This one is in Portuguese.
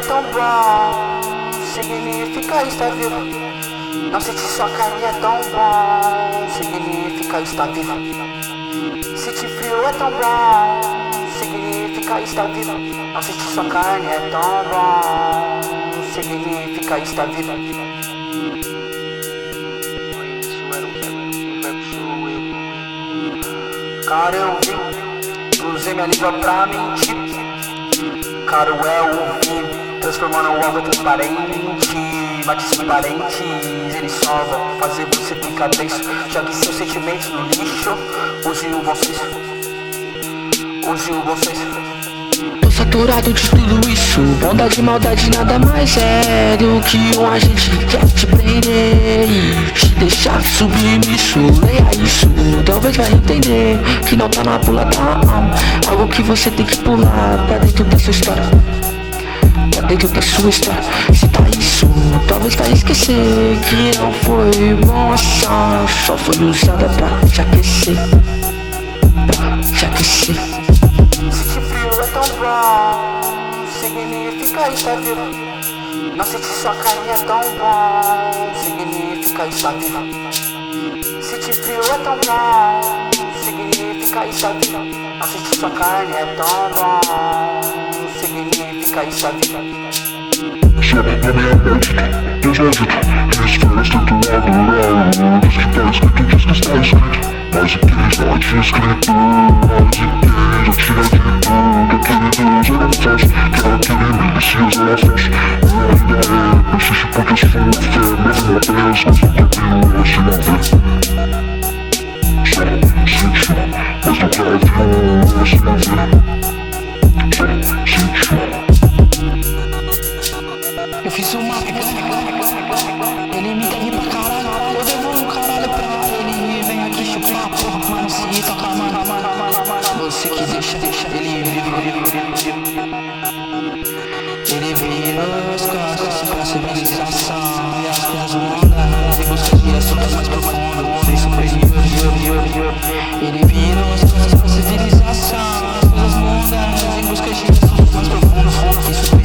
é tão bom, significa estar vivo. Não sentir sua carne é tão bom, significa estar vivo. Sentir frio é tão bom, significa estar vivo. Não sentir sua carne é tão bom, significa estar vivo. Cara, eu vivo, usei minha língua pra mentir. Cara, eu ouvi, transformando o alvo transparente. Bate sem parentes, ele só vai fazer você ficar denso. Jogue seus sentimentos no lixo, use o bom senso, use o bom senso. Tô saturado de tudo isso, bondade e maldade nada mais é do que um agente que quer te prender e te deixar submisso. Leia isso, talvez vai entender que não tá na pula, tá? Algo que você tem que pular pra dentro da sua história, pra dentro da sua história. Se tá isso, talvez vai esquecer que não foi bom ação, só foi usada pra te aquecer, pra te aquecer. Sentir frio é tão bom, significa estar vivo. Não sentir sua carne é tão bom, significa estar vivo. Sentir frio é tão bom, significa estar vivo. Não sentir sua carne é tão bom, significa estar vivo. Chega da minha mente, desejo, espera estruturado, não diz que tá escrito, diz que está escrito, mas o que está escrito, mas o que já tinha dito, que aquele Deus era falso, que aquele Messias era falso, e ainda é, persiste porque sua fé mesmo apenas não se cumpriu, se não vê. Só sente, mas nunca viu, se não vê. Só sente. Eu fiz uma porra, ele me deve pra caralho. Eu devo um caralho pra ele, vem aqui chupar a porra, mano, se toca, mano. Você que deixa ele vir. Ele virou as costas pra civilização e as coisas mundanas e busca de assuntos mais profundos. Sem superior, ele virou as costas pra civilização e as coisas mundanas em busca de assuntos mais profundos. Sem superior.